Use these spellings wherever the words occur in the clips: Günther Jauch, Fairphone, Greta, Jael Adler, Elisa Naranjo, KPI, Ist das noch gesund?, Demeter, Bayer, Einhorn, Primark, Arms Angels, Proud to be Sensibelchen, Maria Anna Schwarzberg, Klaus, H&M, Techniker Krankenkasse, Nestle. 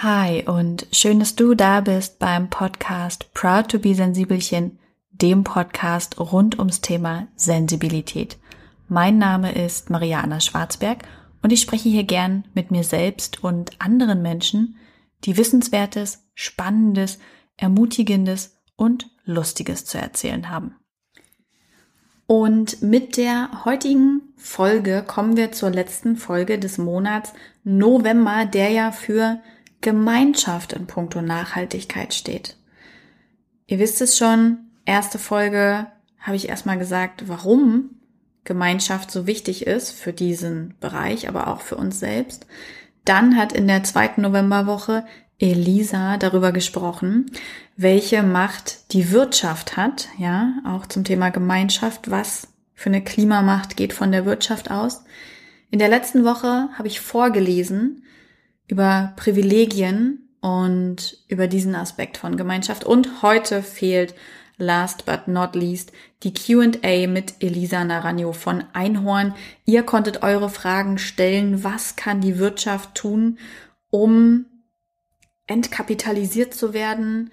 Hi und schön, dass du da bist beim Podcast Proud to be Sensibelchen, dem Podcast rund ums Thema Sensibilität. Mein Name ist Maria Anna Schwarzberg und ich spreche hier gern mit mir selbst und anderen Menschen, die Wissenswertes, Spannendes, Ermutigendes und Lustiges zu erzählen haben. Und mit der heutigen Folge kommen wir zur letzten Folge des Monats November, der ja für Gemeinschaft in puncto Nachhaltigkeit steht. Ihr wisst es schon, erste Folge habe ich erstmal gesagt, warum Gemeinschaft so wichtig ist für diesen Bereich, aber auch für uns selbst. Dann hat in der zweiten Novemberwoche Elisa darüber gesprochen, welche Macht die Wirtschaft hat, ja, auch zum Thema Gemeinschaft, was für eine Klimamacht geht von der Wirtschaft aus. In der letzten Woche habe ich vorgelesen über Privilegien und über diesen Aspekt von Gemeinschaft. Und heute fehlt, last but not least, die Q&A mit Elisa Naranjo von Einhorn. Ihr konntet eure Fragen stellen. Was kann die Wirtschaft tun, um entkapitalisiert zu werden,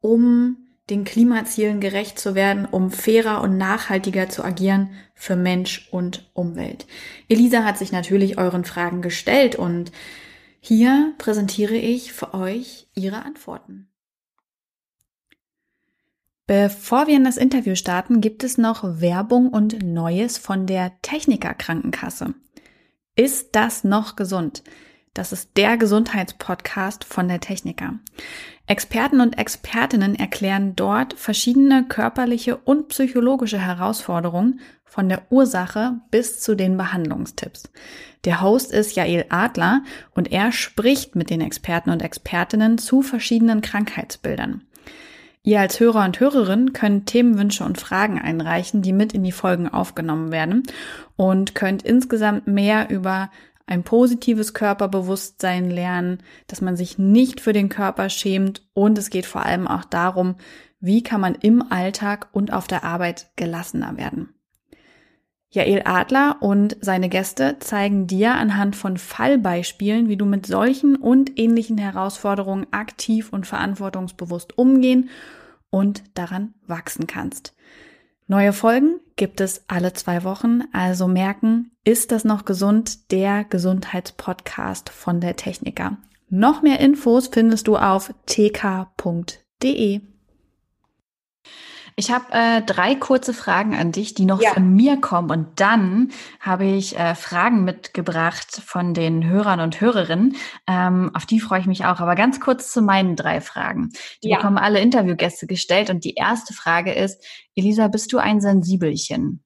um den Klimazielen gerecht zu werden, um fairer und nachhaltiger zu agieren für Mensch und Umwelt? Elisa hat sich natürlich euren Fragen gestellt und hier präsentiere ich für euch ihre Antworten. Bevor wir in das Interview starten, gibt es noch Werbung und Neues von der Techniker Krankenkasse. Ist das noch gesund? Das ist der Gesundheitspodcast von der Techniker. Experten und Expertinnen erklären dort verschiedene körperliche und psychologische Herausforderungen, von der Ursache bis zu den Behandlungstipps. Der Host ist Jael Adler und er spricht mit den Experten und Expertinnen zu verschiedenen Krankheitsbildern. Ihr als Hörer und Hörerin könnt Themenwünsche und Fragen einreichen, die mit in die Folgen aufgenommen werden, und könnt insgesamt mehr über ein positives Körperbewusstsein lernen, dass man sich nicht für den Körper schämt, und es geht vor allem auch darum, wie kann man im Alltag und auf der Arbeit gelassener werden. Jael Adler und seine Gäste zeigen dir anhand von Fallbeispielen, wie du mit solchen und ähnlichen Herausforderungen aktiv und verantwortungsbewusst umgehen und daran wachsen kannst. Neue Folgen gibt es alle 2 Wochen, also merken, ist das noch gesund? Der Gesundheitspodcast von der Techniker. Noch mehr Infos findest du auf tk.de. Ich habe 3 kurze Fragen an dich, die noch von mir kommen, und dann habe ich Fragen mitgebracht von den Hörern und Hörerinnen. Auf die freue ich mich auch, aber ganz kurz zu meinen 3 Fragen. Die bekommen alle Interviewgäste gestellt, und die erste Frage ist: Elisa, bist du ein Sensibelchen?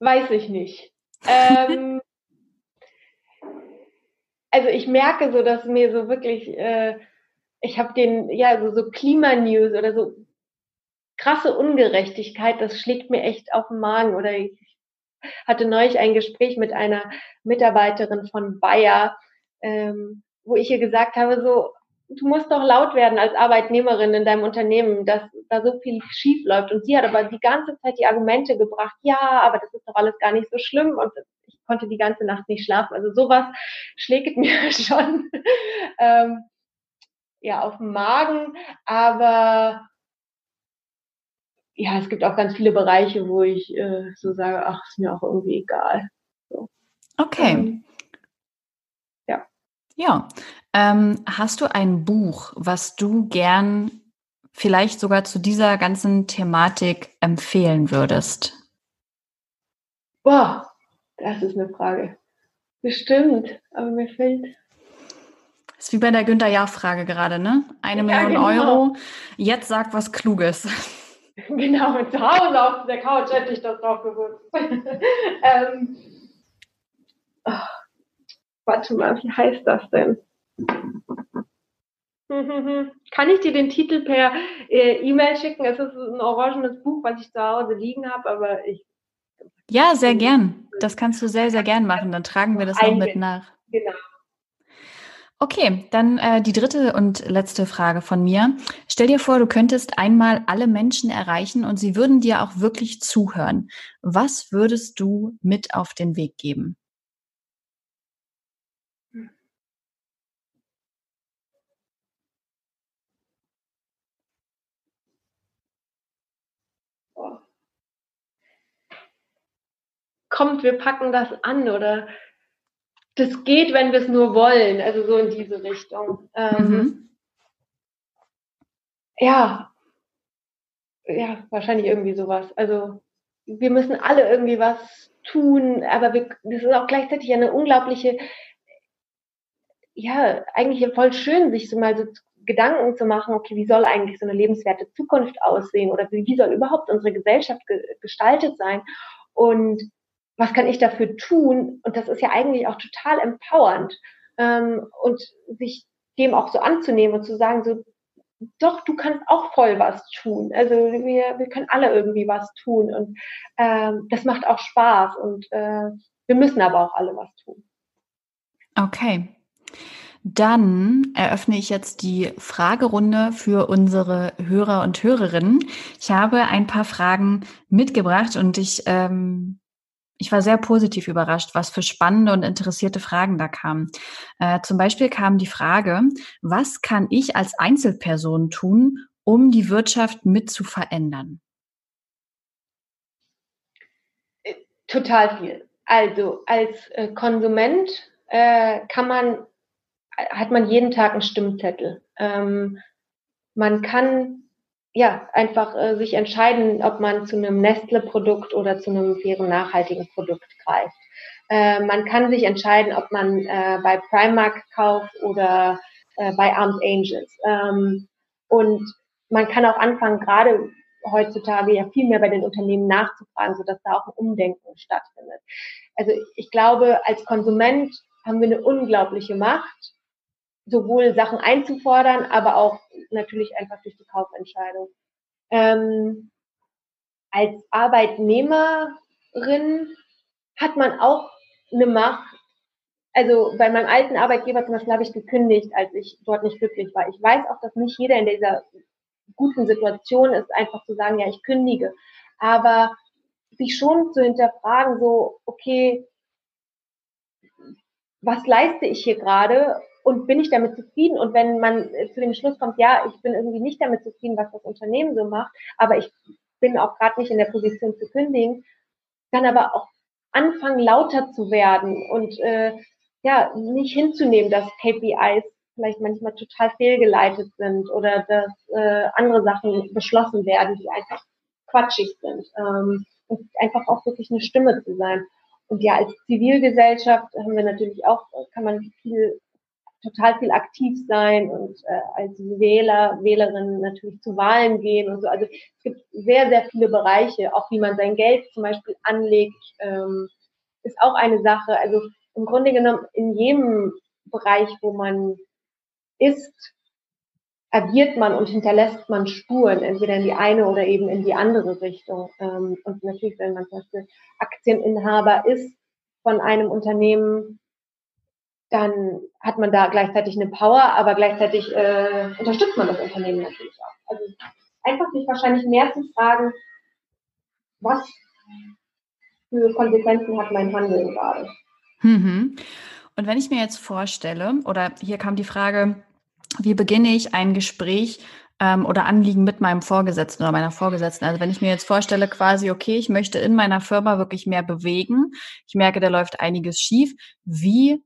Weiß ich nicht. Also ich merke so, dass mir so wirklich... ich habe so Klimanews oder so krasse Ungerechtigkeit, das schlägt mir echt auf den Magen. Oder ich hatte neulich ein Gespräch mit einer Mitarbeiterin von Bayer, wo ich ihr gesagt habe, so, du musst doch laut werden als Arbeitnehmerin in deinem Unternehmen, dass da so viel schief läuft. Und sie hat aber die ganze Zeit die Argumente gebracht, ja, aber das ist doch alles gar nicht so schlimm, und ich konnte die ganze Nacht nicht schlafen. Also sowas schlägt mir schon auf dem Magen, aber ja, es gibt auch ganz viele Bereiche, wo ich so sage, ach, ist mir auch irgendwie egal. So. Okay. Hast du ein Buch, was du gern vielleicht sogar zu dieser ganzen Thematik empfehlen würdest? Boah, das ist eine Frage. Bestimmt, aber mir fällt... Das ist wie bei der Günther-Jauch-Frage gerade, ne? 1 Million Euro, jetzt sagt was Kluges. Genau, zu Hause auf der Couch hätte ich das drauf gewusst. Warte mal, wie heißt das denn? Kann ich dir den Titel per E-Mail schicken? Es ist ein orangenes Buch, was ich zu Hause liegen habe, aber ich... Ja, sehr gern. Das kannst du sehr, sehr gern machen. Dann tragen wir das noch mit nach. Genau. Okay, dann die 3. und letzte Frage von mir. Stell dir vor, du könntest einmal alle Menschen erreichen und sie würden dir auch wirklich zuhören. Was würdest du mit auf den Weg geben? kommt, wir packen das an oder das geht, wenn wir es nur wollen. Also so in diese Richtung. Ja, wahrscheinlich irgendwie sowas. Also wir müssen alle irgendwie was tun, aber das ist auch gleichzeitig eine unglaubliche, ja, eigentlich voll schön, sich so mal so Gedanken zu machen, okay, wie soll eigentlich so eine lebenswerte Zukunft aussehen oder wie soll überhaupt unsere Gesellschaft gestaltet sein und was kann ich dafür tun? Und das ist ja eigentlich auch total empowernd und sich dem auch so anzunehmen und zu sagen, so, doch, du kannst auch voll was tun. Also wir können alle irgendwie was tun und das macht auch Spaß und wir müssen aber auch alle was tun. Okay, dann eröffne ich jetzt die Fragerunde für unsere Hörer und Hörerinnen. Ich habe ein paar Fragen mitgebracht und ich war sehr positiv überrascht, was für spannende und interessierte Fragen da kamen. Zum Beispiel kam die Frage, was kann ich als Einzelperson tun, um die Wirtschaft mit zu verändern? Total viel. Also als Konsument hat man jeden Tag einen Stimmzettel. Man kann ja einfach sich entscheiden, ob man zu einem Nestle-Produkt oder zu einem fairen, nachhaltigen Produkt greift. Man kann sich entscheiden, ob man bei Primark kauft oder bei Arms Angels. Und man kann auch anfangen, gerade heutzutage ja viel mehr bei den Unternehmen nachzufragen, sodass da auch ein Umdenken stattfindet. Also ich glaube, als Konsument haben wir eine unglaubliche Macht, sowohl Sachen einzufordern, aber auch natürlich einfach durch die Kaufentscheidung. Als Arbeitnehmerin hat man auch eine Macht. Also bei meinem alten Arbeitgeber zum Beispiel habe ich gekündigt, als ich dort nicht glücklich war. Ich weiß auch, dass nicht jeder in dieser guten Situation ist, einfach zu sagen, ja, ich kündige. Aber sich schon zu hinterfragen, so, okay, was leiste ich hier gerade und bin ich damit zufrieden? Und wenn man zu dem Schluss kommt, ja, ich bin irgendwie nicht damit zufrieden, was das Unternehmen so macht, aber ich bin auch gerade nicht in der Position zu kündigen, dann aber auch anfangen, lauter zu werden und nicht hinzunehmen, dass KPIs vielleicht manchmal total fehlgeleitet sind oder dass andere Sachen beschlossen werden, die einfach quatschig sind. Und einfach auch wirklich eine Stimme zu sein. Und ja, als Zivilgesellschaft haben wir natürlich auch, kann man total viel aktiv sein und als Wähler, Wählerin natürlich zu Wahlen gehen und so. Also es gibt sehr, sehr viele Bereiche, auch wie man sein Geld zum Beispiel anlegt, ist auch eine Sache. Also im Grunde genommen in jedem Bereich, wo man ist, agiert man und hinterlässt man Spuren, entweder in die eine oder eben in die andere Richtung. Und natürlich, wenn man zum Beispiel Aktieninhaber ist von einem Unternehmen, dann hat man da gleichzeitig eine Power, aber gleichzeitig unterstützt man das Unternehmen natürlich auch. Also einfach sich wahrscheinlich mehr zu fragen, was für Konsequenzen hat mein Handeln gerade. Mhm. Und wenn ich mir jetzt vorstelle, oder hier kam die Frage, wie beginne ich ein Gespräch oder Anliegen mit meinem Vorgesetzten oder meiner Vorgesetzten? Also wenn ich mir jetzt vorstelle quasi, okay, ich möchte in meiner Firma wirklich mehr bewegen, ich merke, da läuft einiges schief, wie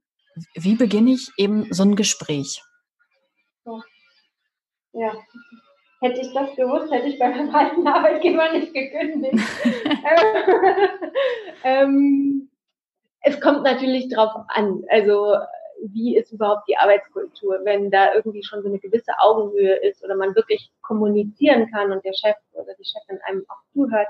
beginne ich eben so ein Gespräch? Ja, hätte ich das gewusst, hätte ich bei meinem alten Arbeitgeber nicht gekündigt. Es kommt natürlich drauf an, also wie ist überhaupt die Arbeitskultur, wenn da irgendwie schon so eine gewisse Augenhöhe ist oder man wirklich kommunizieren kann und der Chef oder die Chefin einem auch zuhört,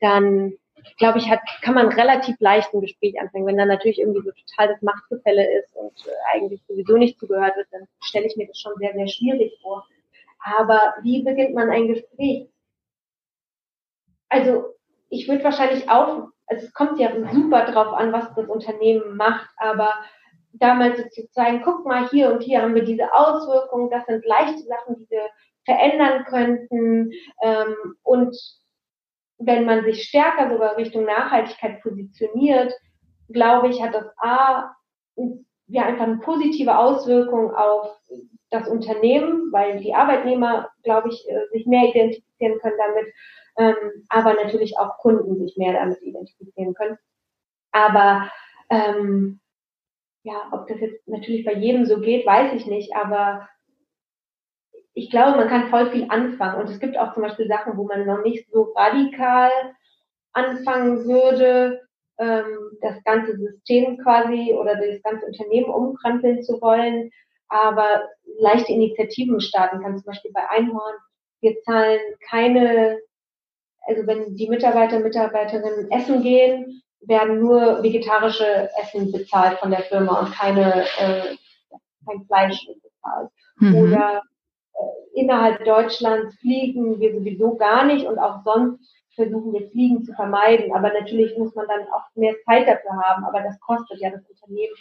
dann glaube ich, kann man relativ leicht ein Gespräch anfangen. Wenn dann natürlich irgendwie so total das Machtgefälle ist und eigentlich sowieso nicht zugehört wird, dann stelle ich mir das schon sehr, sehr schwierig vor. Aber wie beginnt man ein Gespräch? Also ich würde wahrscheinlich auch, also es kommt ja super drauf an, was das Unternehmen macht, aber damals so zu zeigen, guck mal, hier und hier haben wir diese Auswirkungen, das sind leichte Sachen, die wir verändern könnten. Und wenn man sich stärker sogar Richtung Nachhaltigkeit positioniert, glaube ich, hat das einfach eine positive Auswirkung auf das Unternehmen, weil die Arbeitnehmer, glaube ich, sich mehr identifizieren können damit, aber natürlich auch Kunden sich mehr damit identifizieren können. Aber ja, ob das jetzt natürlich bei jedem so geht, weiß ich nicht, aber ich glaube, man kann voll viel anfangen. Und es gibt auch zum Beispiel Sachen, wo man noch nicht so radikal anfangen würde, das ganze System quasi oder das ganze Unternehmen umkrempeln zu wollen, aber leichte Initiativen starten kann, zum Beispiel bei Einhorn. Wir zahlen keine, also wenn die Mitarbeiter, Mitarbeiterinnen essen gehen, werden nur vegetarische Essen bezahlt von der Firma und kein Fleisch wird bezahlt. Mhm. Oder innerhalb Deutschlands fliegen wir sowieso gar nicht und auch sonst versuchen wir Fliegen zu vermeiden. Aber natürlich muss man dann auch mehr Zeit dafür haben, aber das kostet ja das Unternehmen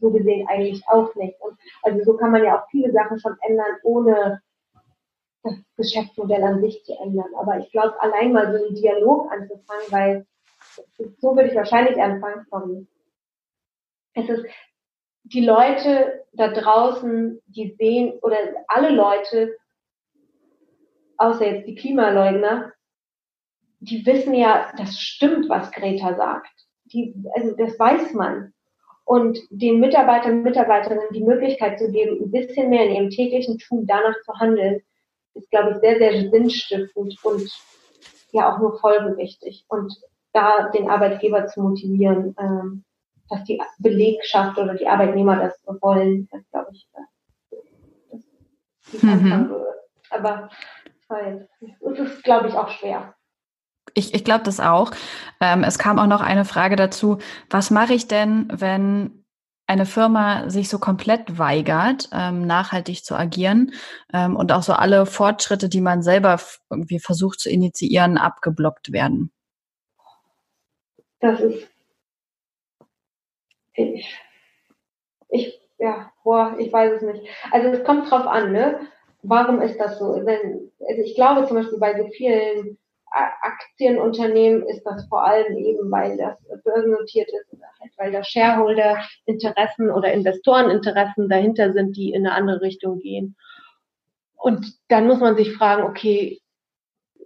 so gesehen eigentlich auch nicht. Und also so kann man ja auch viele Sachen schon ändern, ohne das Geschäftsmodell an sich zu ändern. Aber ich glaube, allein mal so einen Dialog anzufangen, weil so würde ich wahrscheinlich anfangen von. Es ist die Leute da draußen, die sehen, oder alle Leute, außer jetzt die Klimaleugner, die wissen ja, das stimmt, was Greta sagt. Also das weiß man. Und den Mitarbeitern und Mitarbeiterinnen die Möglichkeit zu geben, ein bisschen mehr in ihrem täglichen Tun danach zu handeln, ist, glaube ich, sehr, sehr sinnstiftend und ja auch nur folgenwichtig. Und da den Arbeitgeber zu motivieren, dass die Belegschaft oder die Arbeitnehmer das wollen, das glaube ich, das anfangen würde. Aber es ist, glaube ich, auch schwer. Ich glaube das auch. Es kam auch noch eine Frage dazu. Was mache ich denn, wenn eine Firma sich so komplett weigert, nachhaltig zu agieren und auch so alle Fortschritte, die man selber irgendwie versucht zu initiieren, abgeblockt werden? Das ist... Ich weiß es nicht. Also es kommt drauf an, ne? Warum ist das so? Also ich glaube zum Beispiel bei so vielen Aktienunternehmen ist das vor allem eben, weil das börsennotiert ist oder halt, weil da Shareholder-Interessen oder Investoreninteressen dahinter sind, die in eine andere Richtung gehen. Und dann muss man sich fragen, okay,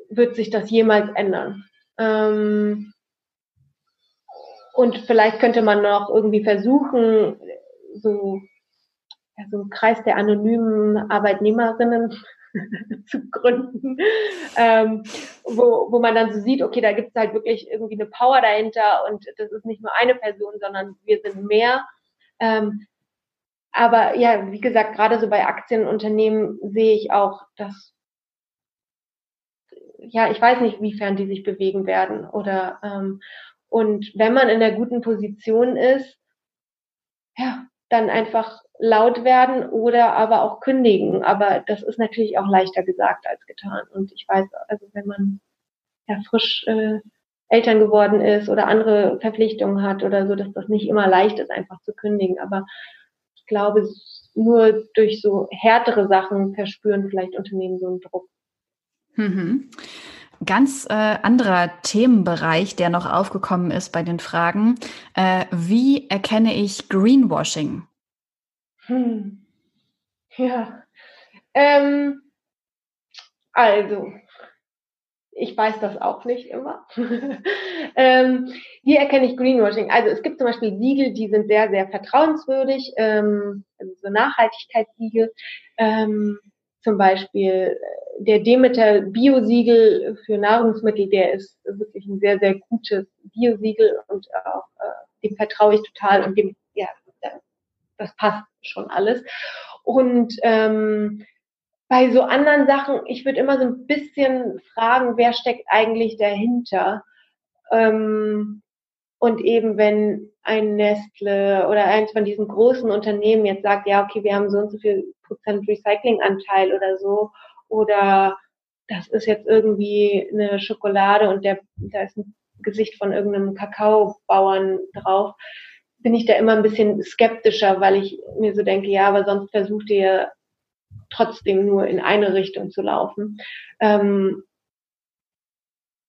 wird sich das jemals ändern? Und vielleicht könnte man noch irgendwie versuchen, so einen Kreis der anonymen Arbeitnehmerinnen zu gründen, wo man dann so sieht, okay, da gibt es halt wirklich irgendwie eine Power dahinter und das ist nicht nur eine Person, sondern wir sind mehr. Aber ja, wie gesagt, gerade so bei Aktienunternehmen sehe ich auch, dass, ja, ich weiß nicht, wiefern die sich bewegen werden oder und wenn man in der guten Position ist, ja, dann einfach laut werden oder aber auch kündigen. Aber das ist natürlich auch leichter gesagt als getan. Und ich weiß, also wenn man ja frisch Eltern geworden ist oder andere Verpflichtungen hat oder so, dass das nicht immer leicht ist, einfach zu kündigen. Aber ich glaube, nur durch so härtere Sachen verspüren vielleicht Unternehmen so einen Druck. Mhm. Ganz anderer Themenbereich, der noch aufgekommen ist bei den Fragen. Wie erkenne ich Greenwashing? Ja, also, ich weiß das auch nicht immer. Hier erkenne ich Greenwashing. Also es gibt zum Beispiel Siegel, die sind sehr, sehr vertrauenswürdig, also so Nachhaltigkeitssiegel, zum Beispiel der Demeter Bio-Siegel für Nahrungsmittel, der ist wirklich ein sehr, sehr gutes Bio-Siegel und auch dem vertraue ich total und dem, ja, das passt schon alles. Und bei so anderen Sachen, ich würde immer so ein bisschen fragen, wer steckt eigentlich dahinter? Und eben, wenn ein Nestle oder eins von diesen großen Unternehmen jetzt sagt, ja, okay, wir haben so und so viel Prozent Recyclinganteil oder so, oder das ist jetzt irgendwie eine Schokolade und da ist ein Gesicht von irgendeinem Kakaobauern drauf, bin ich da immer ein bisschen skeptischer, weil ich mir so denke, ja, aber sonst versucht ihr trotzdem nur in eine Richtung zu laufen.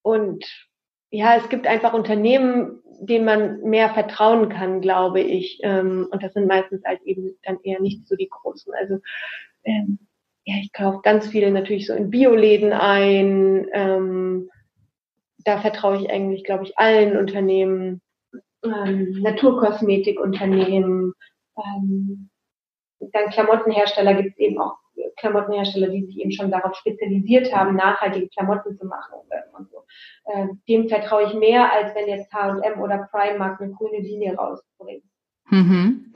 Und ja, es gibt einfach Unternehmen, denen man mehr vertrauen kann, glaube ich. Und das sind meistens halt eben dann eher nicht so die Großen. Also ja, ich kaufe ganz viele natürlich so in Bioläden ein. Da vertraue ich eigentlich, glaube ich, allen Unternehmen. Naturkosmetikunternehmen, dann Klamottenhersteller, gibt es eben auch Klamottenhersteller, die sich eben schon darauf spezialisiert haben, nachhaltige Klamotten zu machen und so. Dem vertraue ich mehr, als wenn jetzt H&M oder Primark eine grüne Linie rausbringt. Mhm.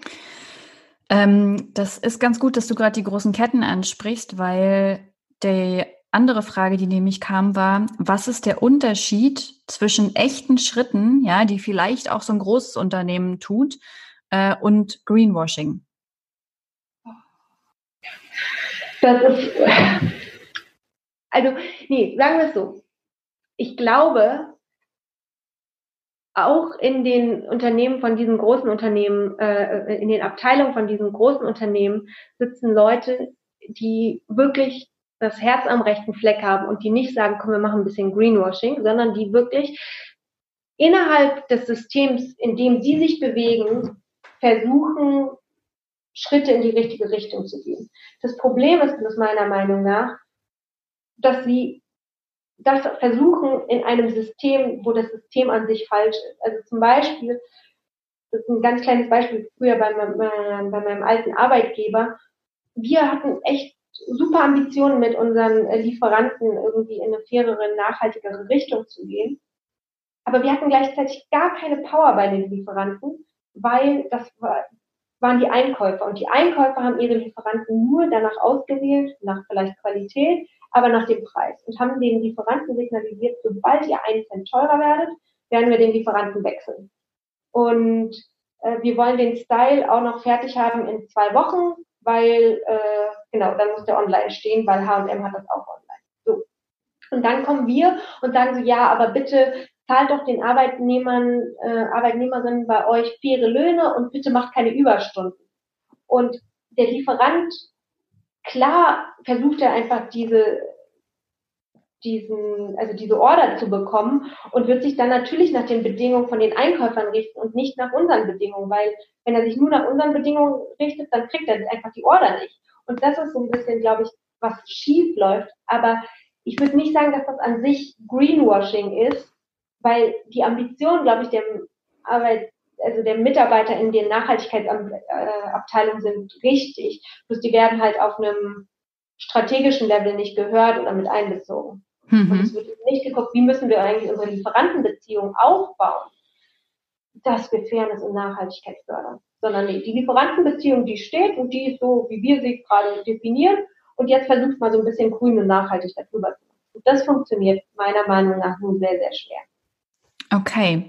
Das ist ganz gut, dass du gerade die großen Ketten ansprichst, weil die andere Frage, die nämlich kam, war, was ist der Unterschied zwischen echten Schritten, ja, die vielleicht auch so ein großes Unternehmen tut, und Greenwashing? Das ist, also, nee, sagen wir es so. Ich glaube, auch in den Unternehmen von diesen großen Unternehmen, in den Abteilungen von diesen großen Unternehmen sitzen Leute, die wirklich das Herz am rechten Fleck haben und die nicht sagen, komm, wir machen ein bisschen Greenwashing, sondern die wirklich innerhalb des Systems, in dem sie sich bewegen, versuchen, Schritte in die richtige Richtung zu gehen. Das Problem ist, das meiner Meinung nach, dass sie das versuchen in einem System, wo das System an sich falsch ist. Also zum Beispiel, das ist ein ganz kleines Beispiel, früher bei meinem alten Arbeitgeber, wir hatten echt super Ambitionen mit unseren Lieferanten irgendwie in eine fairere, nachhaltigere Richtung zu gehen. Aber wir hatten gleichzeitig gar keine Power bei den Lieferanten, weil das waren die Einkäufer. Und die Einkäufer haben ihre Lieferanten nur danach ausgewählt, nach vielleicht Qualität, aber nach dem Preis. Und haben den Lieferanten signalisiert, sobald ihr einen Cent teurer werdet, werden wir den Lieferanten wechseln. Und wir wollen den Style auch noch fertig haben in 2 Wochen, weil, genau, dann muss der online stehen, weil H&M hat das auch online. So. Und dann kommen wir und sagen so, ja, aber bitte zahlt doch den Arbeitnehmerinnen bei euch faire Löhne und bitte macht keine Überstunden. Und der Lieferant, klar versucht er einfach diese Order zu bekommen und wird sich dann natürlich nach den Bedingungen von den Einkäufern richten und nicht nach unseren Bedingungen, weil wenn er sich nur nach unseren Bedingungen richtet, dann kriegt er einfach die Order nicht. Und das ist so ein bisschen, glaube ich, was schief läuft. Aber ich würde nicht sagen, dass das an sich Greenwashing ist, weil die Ambition, glaube ich, der Mitarbeiter in den Nachhaltigkeitsabteilungen sind richtig. Bloß die werden halt auf einem strategischen Level nicht gehört oder mit einbezogen. Mhm. Und es wird nicht geguckt, wie müssen wir eigentlich unsere Lieferantenbeziehungen aufbauen, dass wir Fairness und Nachhaltigkeit fördern. Sondern nee, die Lieferantenbeziehung, die steht und die ist so, wie wir sie gerade definieren. Und jetzt versucht mal so ein bisschen grün und nachhaltig darüber zu machen. Und das funktioniert meiner Meinung nach nun sehr, sehr schwer. Okay.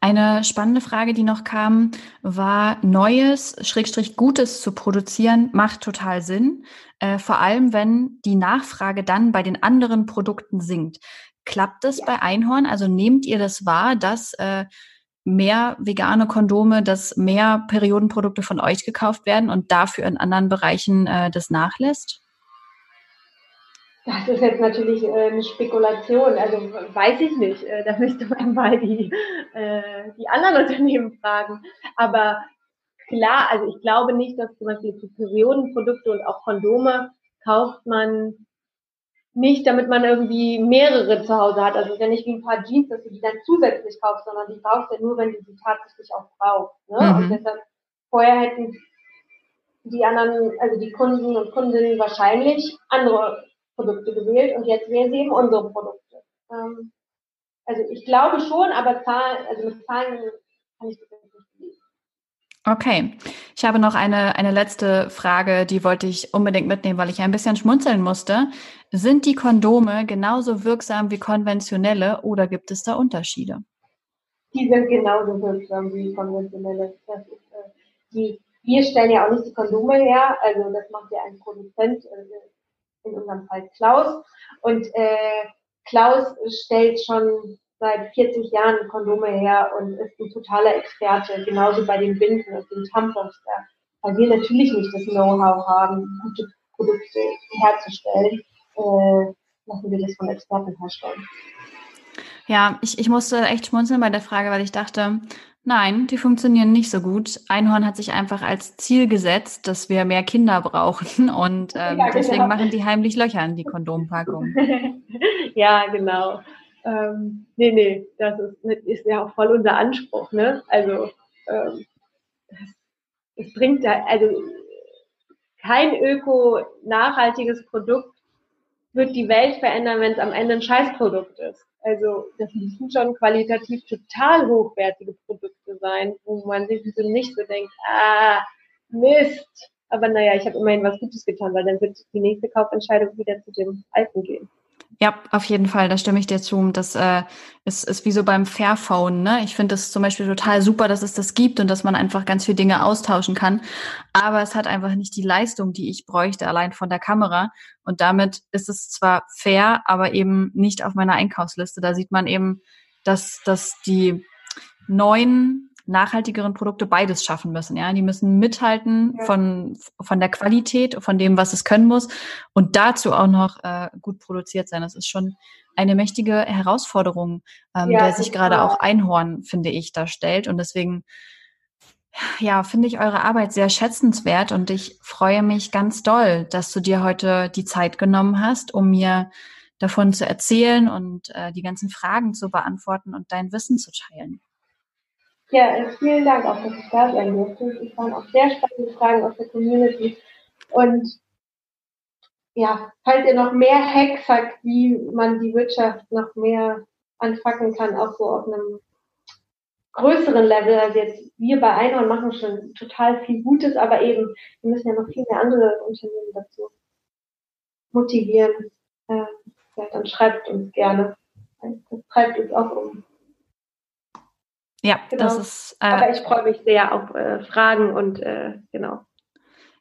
Eine spannende Frage, die noch kam, war, Neues, / Gutes zu produzieren, macht total Sinn. Vor allem, wenn die Nachfrage dann bei den anderen Produkten sinkt. Klappt das bei Einhorn? Also nehmt ihr das wahr, dass mehr vegane Kondome, dass mehr Periodenprodukte von euch gekauft werden und dafür in anderen Bereichen das nachlässt? Das ist jetzt natürlich eine Spekulation, also weiß ich nicht, da müsste man mal die anderen Unternehmen fragen, aber klar, also ich glaube nicht, dass zum Beispiel für Periodenprodukte und auch Kondome kauft man nicht, damit man irgendwie mehrere zu Hause hat, also es ist ja nicht wie ein paar Jeans, dass du die dann zusätzlich kaufst, sondern die kaufst ja nur, wenn du sie tatsächlich auch brauchst, ne? Mhm. Und deshalb vorher hätten die anderen, also die Kunden und Kundinnen wahrscheinlich andere Produkte gewählt und jetzt wählen sie eben unsere Produkte. Also ich glaube schon, aber mit Zahlen kann ich das nicht lesen. Okay, ich habe noch eine letzte Frage, die wollte ich unbedingt mitnehmen, weil ich ein bisschen schmunzeln musste. Sind die Kondome genauso wirksam wie konventionelle oder gibt es da Unterschiede? Die sind genauso wirksam wie konventionelle. Wir stellen ja auch nicht die Kondome her, also das macht ja ein Produzent, in unserem Fall Klaus. Und Klaus stellt schon seit 40 Jahren Kondome her und ist ein totaler Experte, genauso bei den Binden und den Tampons, weil wir natürlich nicht das Know-how haben, gute Produkte herzustellen, lassen wir das von Experten herstellen. Ja, ich musste echt schmunzeln bei der Frage, weil ich dachte, nein, die funktionieren nicht so gut. Einhorn hat sich einfach als Ziel gesetzt, dass wir mehr Kinder brauchen und deswegen machen die heimlich Löcher in die Kondompackung. Ja, genau. Nee, das ist ja auch voll unser Anspruch, ne? Also es bringt da, also kein öko-nachhaltiges Produkt wird die Welt verändern, wenn es am Ende ein Scheißprodukt ist. Also das müssen schon qualitativ total hochwertige Produkte sein, wo man sich so nicht so denkt, Mist. Aber naja, ich habe immerhin was Gutes getan, weil dann wird die nächste Kaufentscheidung wieder zu dem Alten gehen. Ja, auf jeden Fall, da stimme ich dir zu. Das ist wie so beim Fairphone, ne? Ich finde das zum Beispiel total super, dass es das gibt und dass man einfach ganz viele Dinge austauschen kann. Aber es hat einfach nicht die Leistung, die ich bräuchte, allein von der Kamera. Und damit ist es zwar fair, aber eben nicht auf meiner Einkaufsliste. Da sieht man eben, dass die neuen, nachhaltigeren Produkte beides schaffen müssen. Ja, die müssen mithalten von der Qualität, von dem, was es können muss, und dazu auch noch gut produziert sein. Das ist schon eine mächtige Herausforderung, der sich gerade auch Einhorn, finde ich, da stellt. Und deswegen, ja, finde ich eure Arbeit sehr schätzenswert und ich freue mich ganz doll, dass du dir heute die Zeit genommen hast, um mir davon zu erzählen und die ganzen Fragen zu beantworten und dein Wissen zu teilen. Ja, vielen Dank auch, dass ich da sein durfte. Es waren auch sehr spannende Fragen aus der Community. Und ja, falls ihr noch mehr Hacks habt, wie man die Wirtschaft noch mehr anpacken kann, auch so auf einem größeren Level, also jetzt wir bei Einhorn machen schon total viel Gutes, aber eben, wir müssen ja noch viel mehr andere Unternehmen dazu motivieren. Ja, dann schreibt uns gerne. Das treibt uns auch um. Ja, genau. Das ist. Aber ich freue mich sehr auf Fragen und genau.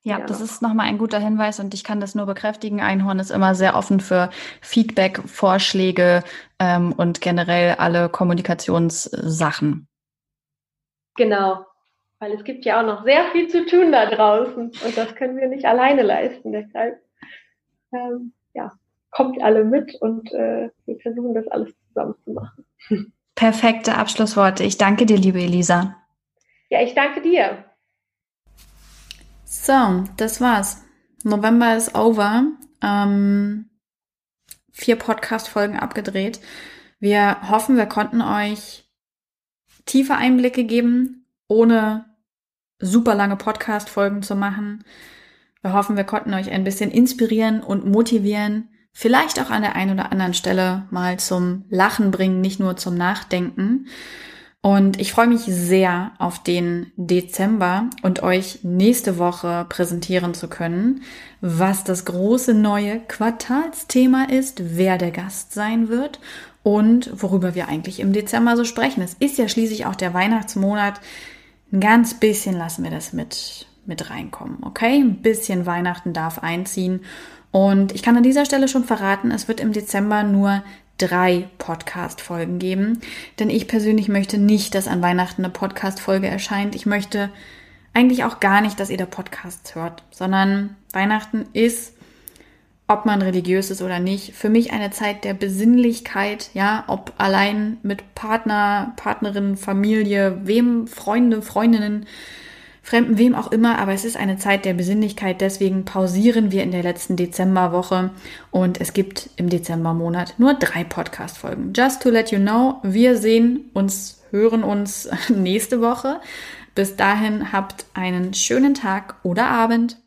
Ja, das ist nochmal ein guter Hinweis und ich kann das nur bekräftigen. Einhorn ist immer sehr offen für Feedback, Vorschläge und generell alle Kommunikationssachen. Genau, weil es gibt ja auch noch sehr viel zu tun da draußen und das können wir nicht alleine leisten. Deshalb kommt alle mit und wir versuchen das alles zusammen zu machen. Perfekte Abschlussworte. Ich danke dir, liebe Elisa. Ja, ich danke dir. So, das war's. November ist over. 4 Podcast-Folgen abgedreht. Wir hoffen, wir konnten euch tiefe Einblicke geben, ohne super lange Podcast-Folgen zu machen. Wir hoffen, wir konnten euch ein bisschen inspirieren und motivieren. Vielleicht auch an der einen oder anderen Stelle mal zum Lachen bringen, nicht nur zum Nachdenken. Und ich freue mich sehr auf den Dezember und euch nächste Woche präsentieren zu können, was das große neue Quartalsthema ist, wer der Gast sein wird und worüber wir eigentlich im Dezember so sprechen. Es ist ja schließlich auch der Weihnachtsmonat. Ein ganz bisschen lassen wir das mit reinkommen, okay? Ein bisschen Weihnachten darf einziehen. Und ich kann an dieser Stelle schon verraten, es wird im Dezember nur 3 Podcast-Folgen geben. Denn ich persönlich möchte nicht, dass an Weihnachten eine Podcast-Folge erscheint. Ich möchte eigentlich auch gar nicht, dass ihr da Podcasts hört. Sondern Weihnachten ist, ob man religiös ist oder nicht, für mich eine Zeit der Besinnlichkeit. Ja, ob allein mit Partner, Partnerin, Familie, wem, Freunde, Freundinnen, Fremden, wem auch immer, aber es ist eine Zeit der Besinnlichkeit, deswegen pausieren wir in der letzten Dezemberwoche und es gibt im Dezembermonat nur 3 Podcast-Folgen. Just to let you know, wir sehen uns, hören uns nächste Woche. Bis dahin habt einen schönen Tag oder Abend.